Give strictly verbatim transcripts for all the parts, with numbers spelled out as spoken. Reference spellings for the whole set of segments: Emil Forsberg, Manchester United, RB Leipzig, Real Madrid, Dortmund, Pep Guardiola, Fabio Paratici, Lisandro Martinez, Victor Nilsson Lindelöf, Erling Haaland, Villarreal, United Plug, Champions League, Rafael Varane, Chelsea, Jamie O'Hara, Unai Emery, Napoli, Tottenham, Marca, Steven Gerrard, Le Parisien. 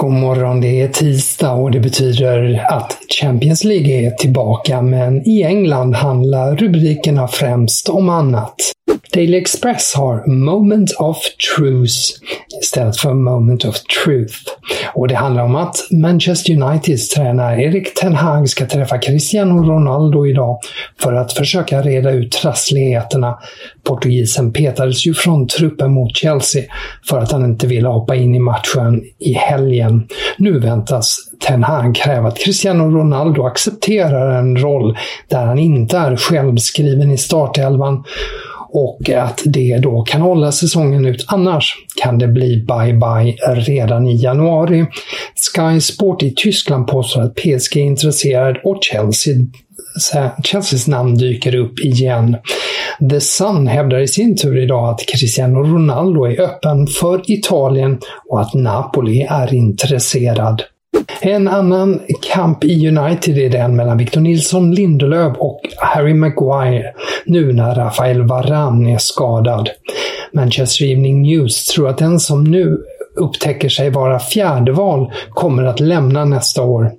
God morgon, det är tisdag och det betyder att Champions League är tillbaka, men i England handlar rubrikerna främst om annat. Daily Express har Moment of Truth istället för Moment of Truth. Och det handlar om att Manchester Uniteds tränare Erik ten Hag ska träffa Cristiano Ronaldo idag för att försöka reda ut trassligheterna. Portugisen petades ju från truppen mot Chelsea för att han inte ville hoppa in i matchen i helgen. Nu väntas ten Hag kräva att Cristiano Ronaldo accepterar en roll där han inte är självskriven i startelvan, och att det då kan hålla säsongen ut. Annars kan det bli bye-bye redan i januari. Sky Sport i Tyskland påstår att P S G är intresserad och Chelsea, Chelseas namn dyker upp igen. The Sun hävdar i sin tur idag att Cristiano Ronaldo är öppen för Italien och att Napoli är intresserad. En annan kamp i United är den mellan Victor Nilsson Lindelöf och Harry Maguire, nu när Rafael Varane är skadad. Manchester Evening News tror att den som nu upptäcker sig vara fjärdeval kommer att lämna nästa år.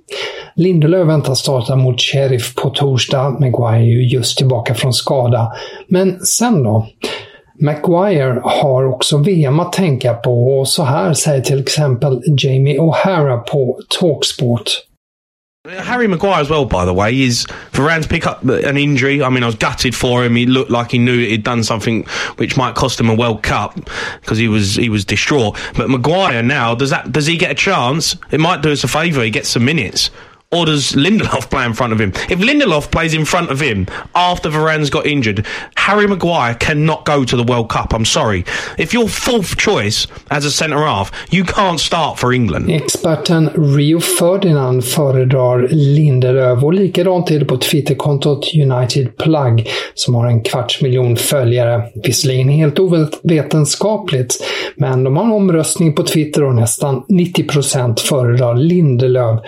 Lindelöf väntas starta mot Sheriff på torsdag, Maguire är ju just tillbaka från skada. Men sen då? Maguire har också V M att tänka på, och så här säger till exempel Jamie O'Hara på Talksport. Harry Maguire as well, by the way, is Varane's pick up an injury. I mean, I was gutted for him. He looked like he knew he'd done something which might cost him a World Cup because he was he was distraught. But Maguire now, does that does he get a chance? It might do us a favour. He gets some minutes. Or does Lindelof play in front of him? If Lindelof plays in front of him after Varane's got injured, Harry Maguire cannot go to the World Cup, I'm sorry. If your fourth choice as a centre-half, you can't start for England. Experten Rio Ferdinand föredrar Lindelöf, och likadant är det på Twitterkontot United Plug som har en kvarts miljon följare. Visserligen helt ovetenskapligt, men de har en omröstning på Twitter och nästan nittio procent föredrar Lindelöf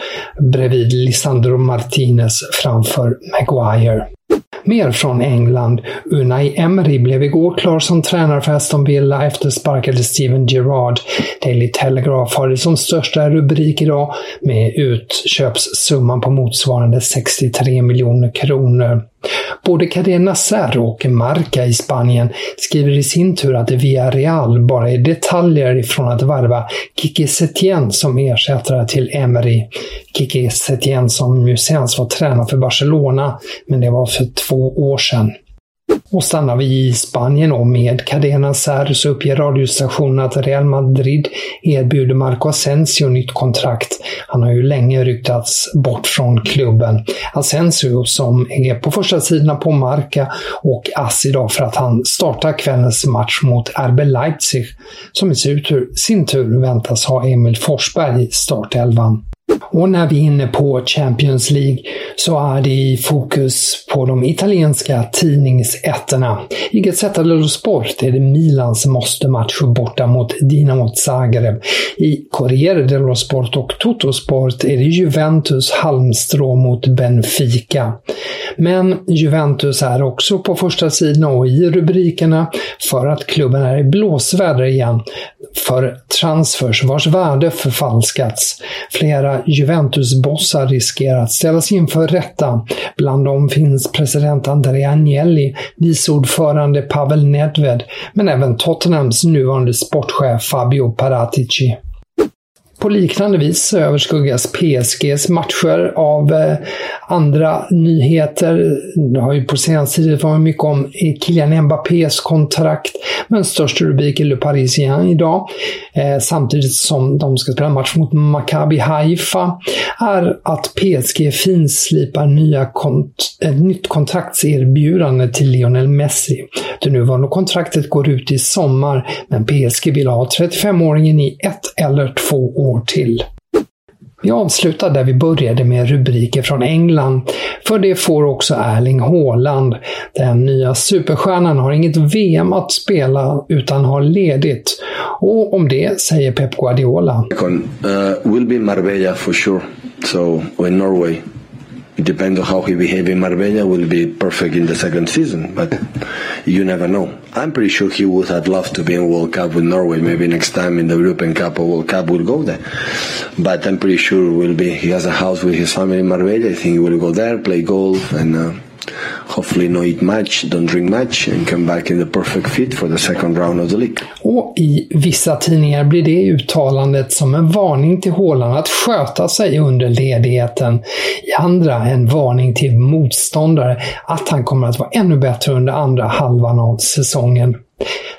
bredvid Lisandro Martinez framför Maguire. Mer från England. Unai Emery blev igår klar som tränare för Aston Villa efter sparkade Steven Gerrard. Daily Telegraph har det som största rubrik idag med utköpssumman på motsvarande sextiotre miljoner kronor. Både Cadena Ser och Marca i Spanien skriver i sin tur att Villarreal bara är detaljer ifrån att varva Kike Setien som ersättare till Emery. Kike Setien som ju senast var tränare för Barcelona, men det var för två år sedan. Och stannar vi i Spanien, och med Cadena Ser så uppger radiostationen att Real Madrid erbjuder Marco Asensio nytt kontrakt. Han har ju länge ryktats bort från klubben. Asensio som är på första sidan på Marca och As idag för att han startar kvällens match mot R B Leipzig som i sin tur, sin tur väntas ha Emil Forsberg i startelvan. Och när vi är inne på Champions League så är det i fokus på de italienska tidningsätterna. I Gazzetta dello Sport är det Milans måste-match borta mot Dinamo Zagreb. I Corriere dello Sport och Tuttosport är det Juventus halmstrå mot Benfica. Men Juventus är också på första sidan och i rubrikerna för att klubben är i blåsväder igen för transfers vars värde förfalskats. Flera Juventus-bossar riskerar att ställas inför rätta. Bland dem finns president Andrea Agnelli, viceordförande Pavel Nedved, men även Tottenhams nuvarande sportchef Fabio Paratici. På liknande vis överskuggas P S G:s matcher av eh, andra nyheter. Det har ju på senaste tiden varit mycket om Kylian Mbappés kontrakt, men största rubrik är Le Parisien idag. Eh, samtidigt som de ska spela match mot Maccabi Haifa är att P S G finslipar nya kont- ett nytt kontraktserbjudande till Lionel Messi. Det nuvarande kontraktet går ut i sommar, men P S G vill ha trettiofemåringen i ett eller två år till. Vi avslutar där vi började med rubriker från England, för det får också Erling Haaland. Den nya superstjärnan har inget V M att spela utan har ledigt. Och om det säger Pep Guardiola. Uh, will be Marbella for sure. So in Norway, it depends on how he behave in Marbella, will be perfect in the second season. But you never know. I'm pretty sure he would have loved to be in World Cup with Norway. Maybe next time in the European Cup or World Cup we'll go there. But I'm pretty sure will be. He has a house with his family in Marbella. I think he will go there, play golf, and uh, hopefully not eat much, don't drink much, and come back in the perfect fit for the second round of the league. Och i vissa tidningar blir det uttalandet som en varning till Haaland att sköta sig under ledigheten. I andra en varning till motståndare att han kommer att vara ännu bättre under andra halvan av säsongen.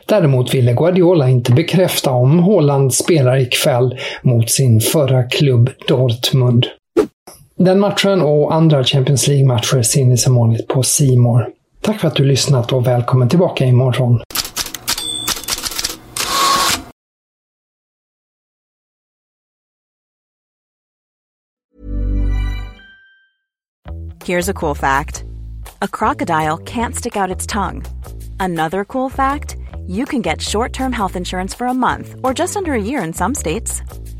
Däremot ville Guardiola inte bekräfta om Haaland spelar ikväll mot sin förra klubb Dortmund. Den matchen och andra Champions League-matcher ser ni som vanligt på C More. Tack för att du lyssnat och välkommen tillbaka imorgon. Here's a cool fact. A crocodile can't stick out its tongue. Another cool fact, you can get short-term health insurance for a month or just under a year in some states.